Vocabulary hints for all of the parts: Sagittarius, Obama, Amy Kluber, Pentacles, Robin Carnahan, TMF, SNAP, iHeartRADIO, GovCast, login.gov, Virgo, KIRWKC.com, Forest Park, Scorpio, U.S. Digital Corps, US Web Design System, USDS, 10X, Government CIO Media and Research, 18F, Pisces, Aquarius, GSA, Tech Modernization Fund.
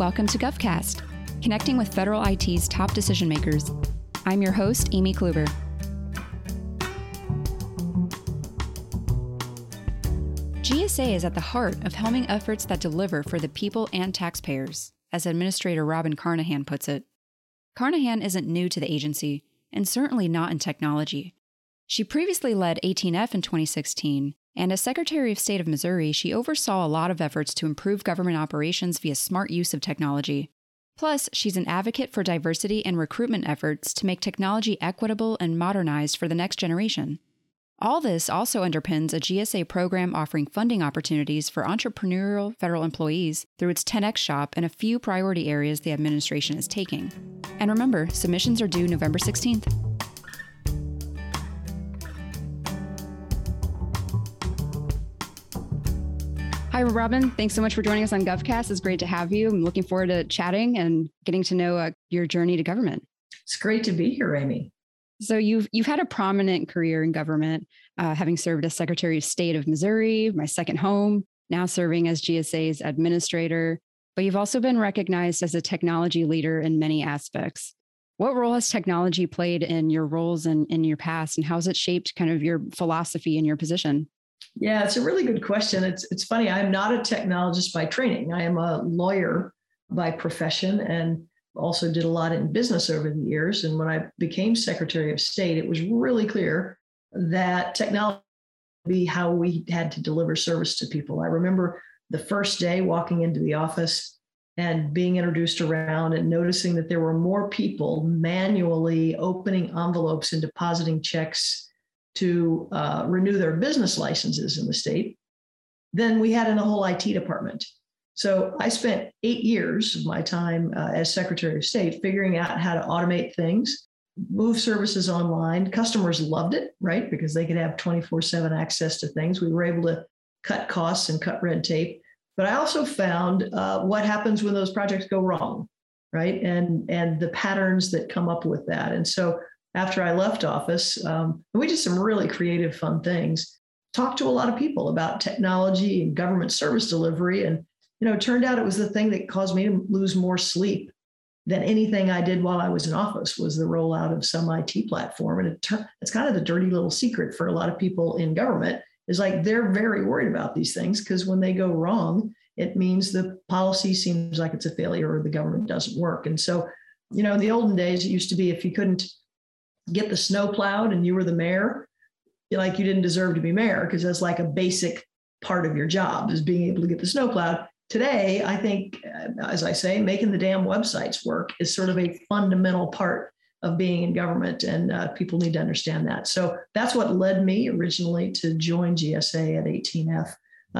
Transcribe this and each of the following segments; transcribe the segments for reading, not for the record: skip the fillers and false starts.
Welcome to GovCast, connecting with federal IT's top decision makers. I'm your host, Amy Kluber. GSA is at the heart of helming efforts that deliver for the people and taxpayers, as Administrator Robin Carnahan puts it. Carnahan isn't new to the agency, and certainly not in technology. She previously led 18F in 2016, and as Secretary of State of Missouri, she oversaw a lot of efforts to improve government operations via smart use of technology. Plus, she's an advocate for diversity and recruitment efforts to make technology equitable and modernized for the next generation. All this also underpins a GSA program offering funding opportunities for entrepreneurial federal employees through its 10X shop and a few priority areas the administration is taking. And remember, submissions are due November 16th. Hi, Robin. Thanks so much for joining us on GovCast. It's great to have you. I'm looking forward to chatting and getting to know your journey to government. It's great to be here, Amy. So you've had a prominent career in government, having served as Secretary of State of Missouri, my second home, now serving as GSA's administrator, but you've also been recognized as a technology leader in many aspects. What role has technology played in your roles and in your past, and how has it shaped kind of your philosophy and your position? Yeah, it's a really good question. It's funny. I'm not a technologist by training. I am a lawyer by profession and also did a lot in business over the years. And when I became Secretary of State, it was really clear that technology would be how we had to deliver service to people. I remember the first day walking into the office and being introduced around and noticing that there were more people manually opening envelopes and depositing checks to renew their business licenses in the state than we had in the whole IT department. So I spent 8 years of my time as Secretary of State figuring out how to automate things, move services online. Customers loved it, right? Because they could have 24/7 access to things. We were able to cut costs and cut red tape. But I also found what happens when those projects go wrong, right? And the patterns that come up with that. And so after I left office, we did some really creative, fun things. Talked to a lot of people about technology and government service delivery, and it turned out it was the thing that caused me to lose more sleep than anything I did while I was in office was the rollout of some IT platform. And it's kind of the dirty little secret for a lot of people in government is like they're very worried about these things because when they go wrong, it means the policy seems like it's a failure or the government doesn't work. And so, in the olden days, it used to be if you couldn't get the snow plowed and you were the mayor, like you didn't deserve to be mayor because that's like a basic part of your job is being able to get the snow plowed. Today, I think, as I say, making the damn websites work is sort of a fundamental part of being in government, and people need to understand that. So that's what led me originally to join GSA at 18F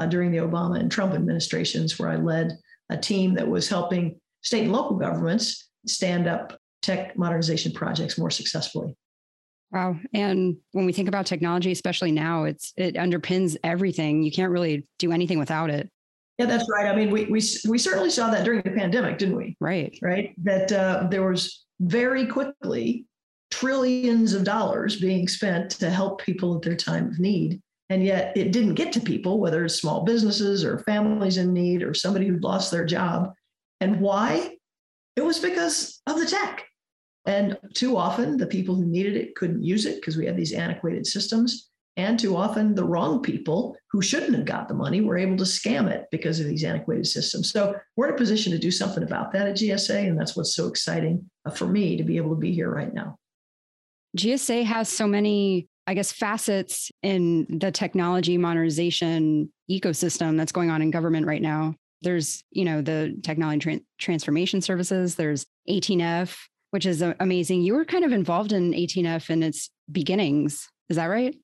during the Obama and Trump administrations, where I led a team that was helping state and local governments stand up tech modernization projects more successfully. Wow. And when we think about technology, especially now, it underpins everything. You can't really do anything without it. Yeah, that's right. I mean, we certainly saw that during the pandemic, didn't we? Right. That there was very quickly trillions of dollars being spent to help people at their time of need. And yet it didn't get to people, whether it's small businesses or families in need or somebody who lost their job. And why? It was because of the tech. And too often the people who needed it couldn't use it because we had these antiquated systems. And too often the wrong people who shouldn't have got the money were able to scam it because of these antiquated systems. So we're in a position to do something about that at GSA. And that's what's so exciting for me to be able to be here right now. GSA has so many, facets in the technology modernization ecosystem that's going on in government right now. There's, the technology transformation services, there's 18F, which is amazing. You were kind of involved in 18F in its beginnings. Is that right?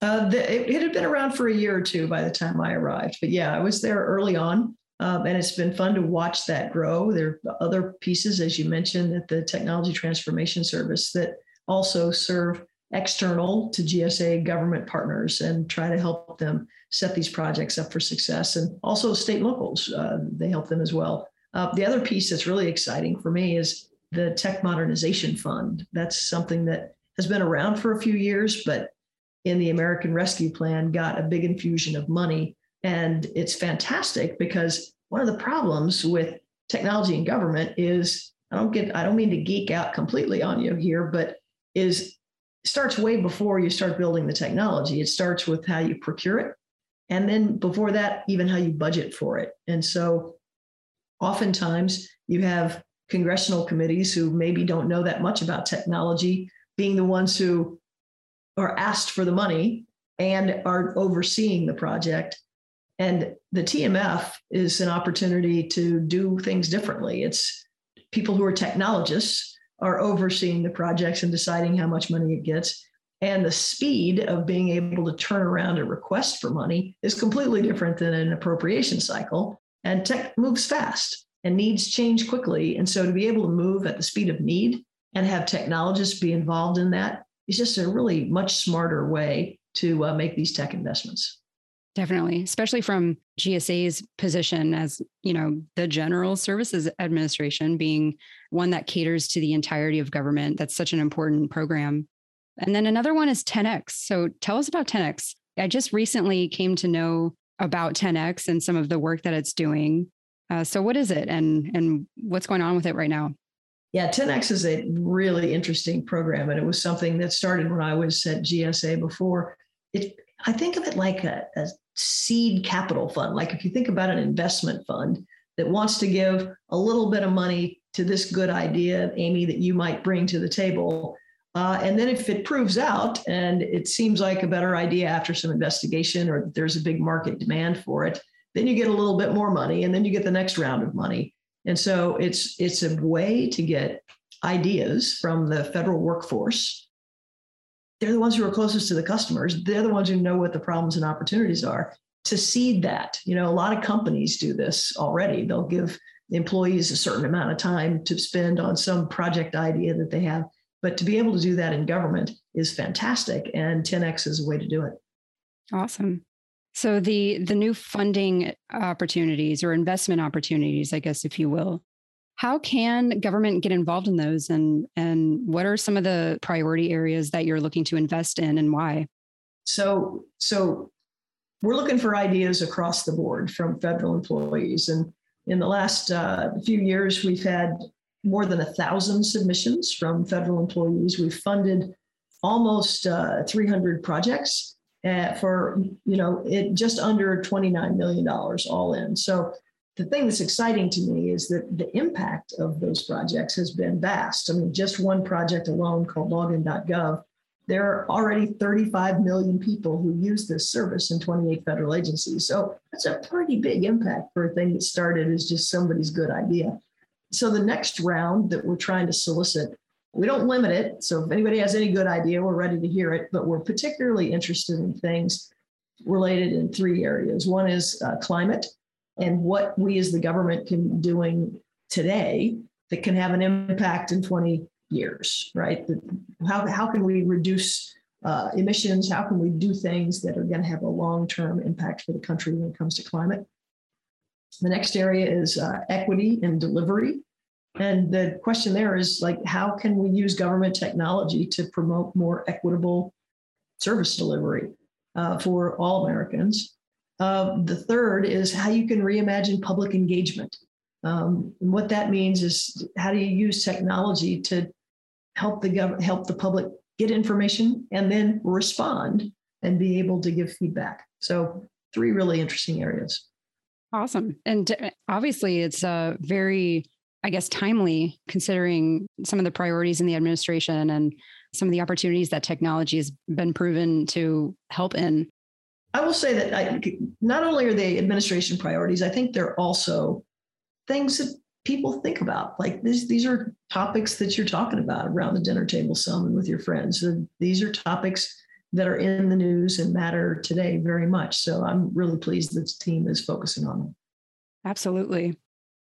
It had been around for a year or two by the time I arrived. But yeah, I was there early on, and it's been fun to watch that grow. There are other pieces, as you mentioned, at the Technology Transformation Service that also serve external to GSA government partners and try to help them set these projects up for success. And also state and locals, they help them as well. The other piece that's really exciting for me is the Tech Modernization Fund. That's something that has been around for a few years, but in the American Rescue Plan got a big infusion of money. And it's fantastic because one of the problems with technology and government is, I don't mean to geek out completely on you here, but starts way before you start building the technology. It starts with how you procure it. And then before that, even how you budget for it. And so oftentimes you have congressional committees who maybe don't know that much about technology being the ones who are asked for the money and are overseeing the project. And the TMF is an opportunity to do things differently. It's people who are technologists are overseeing the projects and deciding how much money it gets. And the speed of being able to turn around a request for money is completely different than an appropriation cycle. And tech moves fast and needs change quickly. And so to be able to move at the speed of need and have technologists be involved in that is just a really much smarter way to make these tech investments. Definitely, especially from GSA's position as, the General Services Administration being one that caters to the entirety of government. That's such an important program. And then another one is 10X. So tell us about 10X. I just recently came to know about 10X and some of the work that it's doing. So what is it and what's going on with it right now? Yeah, 10X is a really interesting program. And it was something that started when I was at GSA before. I think of it like a seed capital fund. Like if you think about an investment fund that wants to give a little bit of money to this good idea, Amy, that you might bring to the table. And then if it proves out and it seems like a better idea after some investigation or there's a big market demand for it, then you get a little bit more money and then you get the next round of money. And so it's a way to get ideas from the federal workforce. They're the ones who are closest to the customers. They're the ones who know what the problems and opportunities are to seed that. A lot of companies do this already. They'll give employees a certain amount of time to spend on some project idea that they have. But to be able to do that in government is fantastic. And 10X is a way to do it. Awesome. So the new funding opportunities or investment opportunities, I guess, if you will, how can government get involved in those? And what are some of the priority areas that you're looking to invest in and why? So we're looking for ideas across the board from federal employees. And in the last few years, we've had more than 1,000 submissions from federal employees. We've funded almost 300 projects for, just under $29 million all in. So the thing that's exciting to me is that the impact of those projects has been vast. I mean, just one project alone called login.gov, there are already 35 million people who use this service in 28 federal agencies. So that's a pretty big impact for a thing that started as just somebody's good idea. So the next round that we're trying to solicit, we don't limit it. So if anybody has any good idea, we're ready to hear it. But we're particularly interested in things related in three areas. One is climate and what we as the government can be doing today that can have an impact in 20 years, right? How can we reduce emissions? How can we do things that are going to have a long-term impact for the country when it comes to climate? The next area is equity and delivery. And the question there is how can we use government technology to promote more equitable service delivery for all Americans? The third is how you can reimagine public engagement. And what that means is how do you use technology to help help the public get information and then respond and be able to give feedback. So three really interesting areas. Awesome. And obviously it's very, timely considering some of the priorities in the administration and some of the opportunities that technology has been proven to help in. I will say that not only are they administration priorities, I think they're also things that people think about. These are topics that you're talking about around the dinner table some and with your friends. And these are topics that are in the news and matter today very much. So I'm really pleased that the team is focusing on it. Absolutely.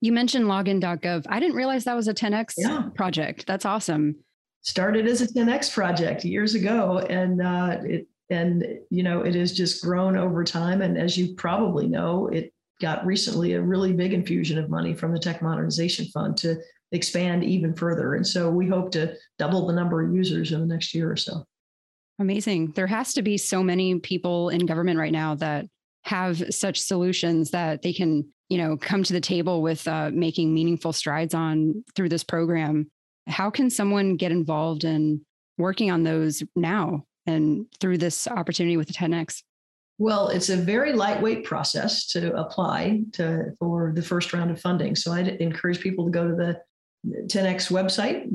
You mentioned login.gov. I didn't realize that was a 10X project. That's awesome. Started as a 10X project years ago. And, it has just grown over time. And as you probably know, it got recently a really big infusion of money from the Tech Modernization Fund to expand even further. And so we hope to double the number of users in the next year or so. Amazing. There has to be so many people in government right now that have such solutions that they can you know, come to the table with making meaningful strides on through this program, how can someone get involved in working on those now and through this opportunity with the 10X? Well, it's a very lightweight process to apply for the first round of funding. So I'd encourage people to go to the 10X website,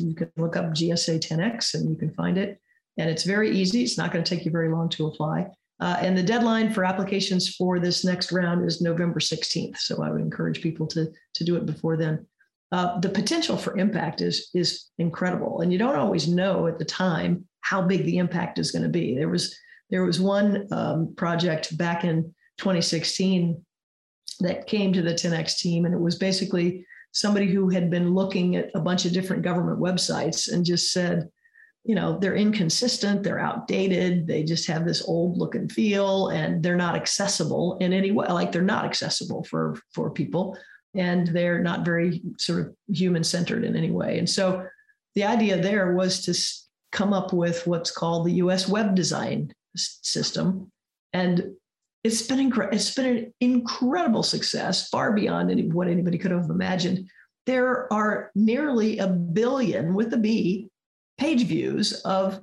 you can look up GSA 10X and you can find it. And it's very easy. It's not going to take you very long to apply. And the deadline for applications for this next round is November 16th. So I would encourage people to do it before then. The potential for impact is incredible. And you don't always know at the time how big the impact is going to be. There was one project back in 2016 that came to the 10X team, and it was basically somebody who had been looking at a bunch of different government websites and just said, you know, they're inconsistent, they're outdated, they just have this old look and feel, and they're not accessible in any way, like they're not accessible for people, and they're not very sort of human-centered in any way. And so the idea there was to come up with what's called the US Web Design System. And it's been an incredible success, far beyond what anybody could have imagined. There are nearly 1 billion, with a B, page views of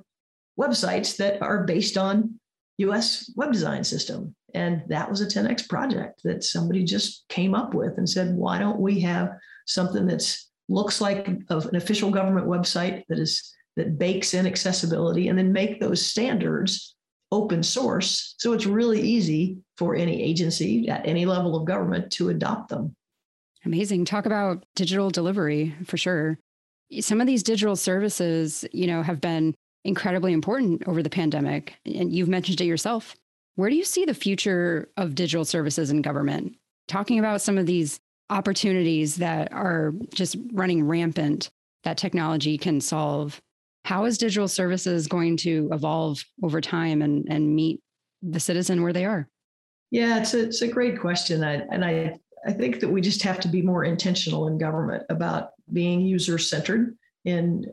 websites that are based on US Web Design System. And that was a 10X project that somebody just came up with and said, why don't we have something that looks like an official government website that bakes in accessibility, and then make those standards open source. So it's really easy for any agency at any level of government to adopt them. Amazing. Talk about digital delivery for sure. Some of these digital services, you know, have been incredibly important over the pandemic, and you've mentioned it yourself. Where do you see the future of digital services in government? Talking about some of these opportunities that are just running rampant that technology can solve. How is digital services going to evolve over time and meet the citizen where they are? Yeah, it's a great question. I think that we just have to be more intentional in government about being user-centered in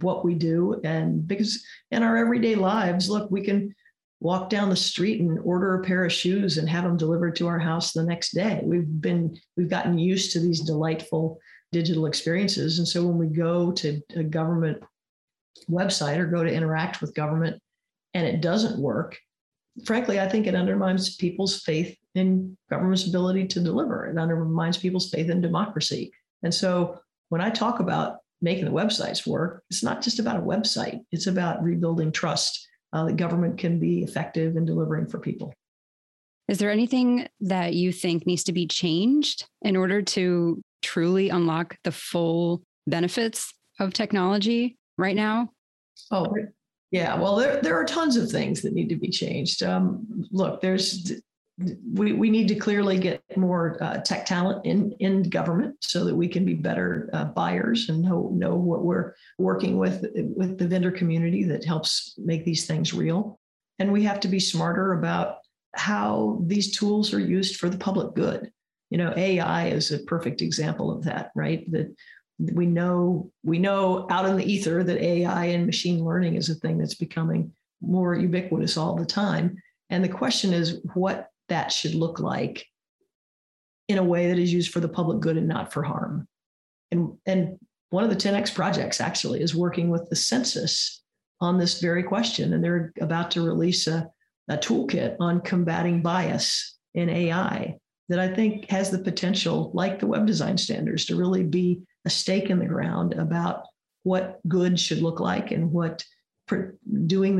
what we do. And because in our everyday lives, look, we can walk down the street and order a pair of shoes and have them delivered to our house the next day. We've gotten used to these delightful digital experiences. And so when we go to a government website or go to interact with government and it doesn't work, frankly, I think it undermines people's faith in government's ability to deliver. It undermines people's faith in democracy. And so when I talk about making the websites work, it's not just about a website. It's about rebuilding trust that government can be effective in delivering for people. Is there anything that you think needs to be changed in order to truly unlock the full benefits of technology right now? Oh, yeah. Well, there are tons of things that need to be changed. Look, we need to clearly get more tech talent in government so that we can be better buyers and know what we're working with the vendor community that helps make these things real. And we have to be smarter about how these tools are used for the public good. You know, AI is a perfect example of that, right? That we know out in the ether that AI and machine learning is a thing that's becoming more ubiquitous all the time. And the question is what that should look like in a way that is used for the public good and not for harm. And one of the 10X projects actually is working with the census on this very question. And they're about to release a toolkit on combating bias in AI that I think has the potential, like the web design standards, to really be a stake in the ground about what good should look like and what having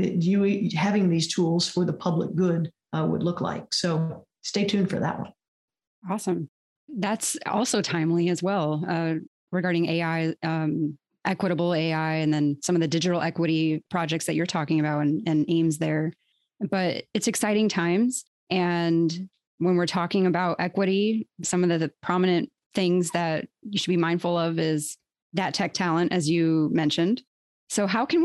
these tools for the public good would look like. So stay tuned for that one. Awesome. That's also timely as well regarding AI, equitable AI, and then some of the digital equity projects that you're talking about and aims there. But it's exciting times. And when we're talking about equity, some of the prominent things that you should be mindful of is that tech talent, as you mentioned. So how can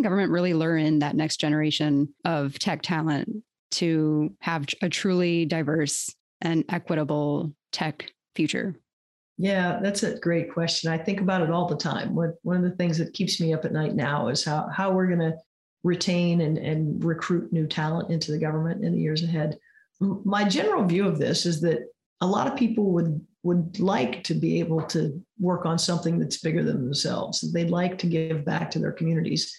government really lure in that next generation of tech talent to have a truly diverse and equitable tech future? Yeah, that's a great question. I think about it all the time. One of the things that keeps me up at night now is how we're going to retain and recruit new talent into the government in the years ahead. My general view of this is that a lot of people would like to be able to work on something that's bigger than themselves. They'd like to give back to their communities,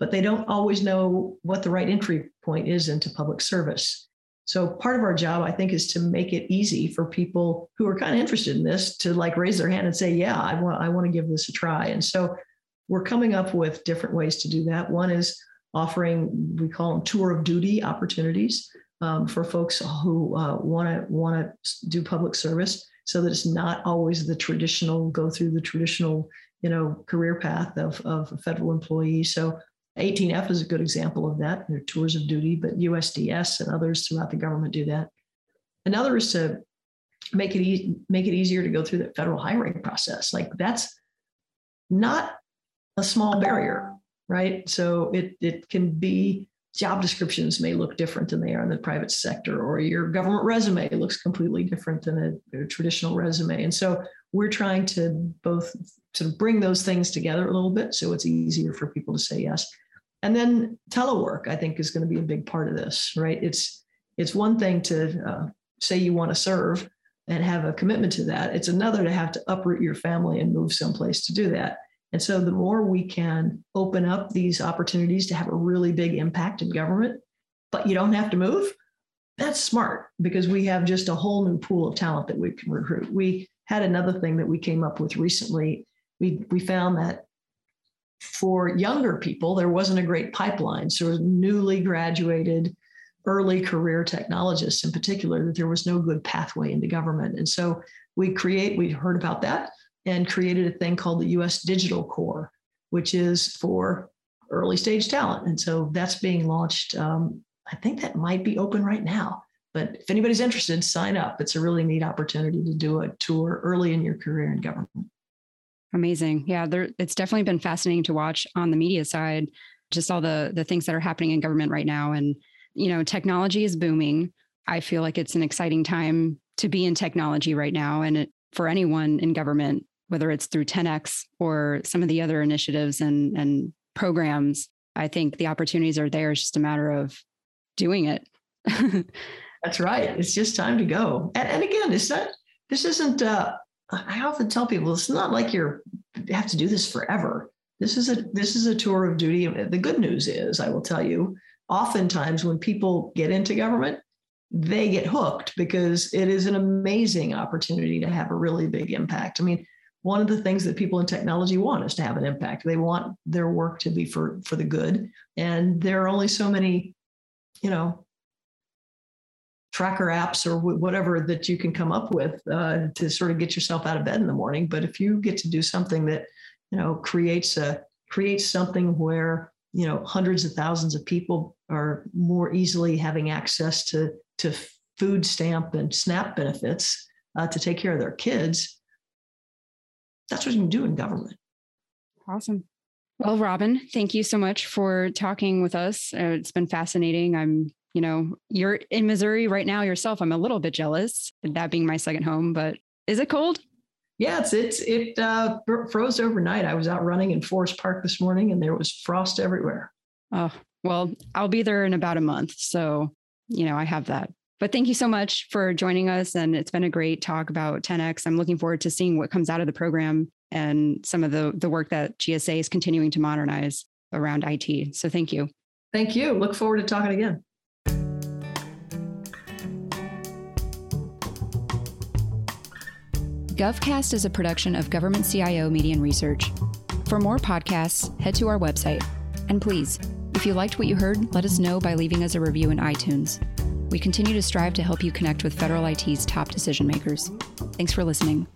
but they don't always know what the right entry point is into public service. So part of our job, I think, is to make it easy for people who are kind of interested in this to like raise their hand and say, yeah, I want to give this a try. And so we're coming up with different ways to do that. One is offering, we call them tour of duty opportunities for folks who want to do public service, so that it's not always the traditional, go through the traditional, you know, career path of a federal employee. So 18F is a good example of that. They're tours of duty, but USDS and others throughout the government do that. Another is to make it easier to go through the federal hiring process. Like, that's not a small barrier, right? So it can be, job descriptions may look different than they are in the private sector, or your government resume looks completely different than a traditional resume. And so we're trying to both sort of bring those things together a little bit so it's easier for people to say yes. And then telework, I think, is going to be a big part of this, right? It's one thing to say you want to serve and have a commitment to that. It's another to have to uproot your family and move someplace to do that. And so the more we can open up these opportunities to have a really big impact in government, but you don't have to move, that's smart, because we have just a whole new pool of talent that we can recruit. We had another thing that we came up with recently. We found that for younger people, there wasn't a great pipeline. So newly graduated, early career technologists in particular, that there was no good pathway into government. And so we heard about that, and created a thing called the U.S. Digital Corps, which is for early stage talent. And so that's being launched. I think that might be open right now, but if anybody's interested, sign up. It's a really neat opportunity to do a tour early in your career in government. Amazing. Yeah, it's definitely been fascinating to watch on the media side, just all the things that are happening in government right now. And, you know, technology is booming. I feel like it's an exciting time to be in technology right now. And for anyone in government, whether it's through 10X or some of the other initiatives and programs, I think the opportunities are there. It's just a matter of doing it. That's right. It's just time to go. And again, I often tell people, it's not like you have to do this forever. This is a tour of duty. The good news is, I will tell you, oftentimes when people get into government, they get hooked, because it is an amazing opportunity to have a really big impact. I mean, one of the things that people in technology want is to have an impact. They want their work to be for the good. And there are only so many, you know, tracker apps or whatever that you can come up with to sort of get yourself out of bed in the morning. But if you get to do something that, you know, creates something where, you know, hundreds of thousands of people are more easily having access to food stamp and SNAP benefits to take care of their kids, that's what you can do in government. Awesome. Well, Robin, thank you so much for talking with us. It's been fascinating. You're in Missouri right now yourself. I'm a little bit jealous, that being my second home, but is it cold? Yeah, it froze overnight. I was out running in Forest Park this morning and there was frost everywhere. Oh, well, I'll be there in about a month. So, you know, I have that. But thank you so much for joining us. And it's been a great talk about 10X. I'm looking forward to seeing what comes out of the program and some of the work that GSA is continuing to modernize around IT. So thank you. Thank you. Look forward to talking again. GovCast is a production of Government CIO Media and Research. For more podcasts, head to our website. And please, if you liked what you heard, let us know by leaving us a review in iTunes. We continue to strive to help you connect with federal IT's top decision makers. Thanks for listening.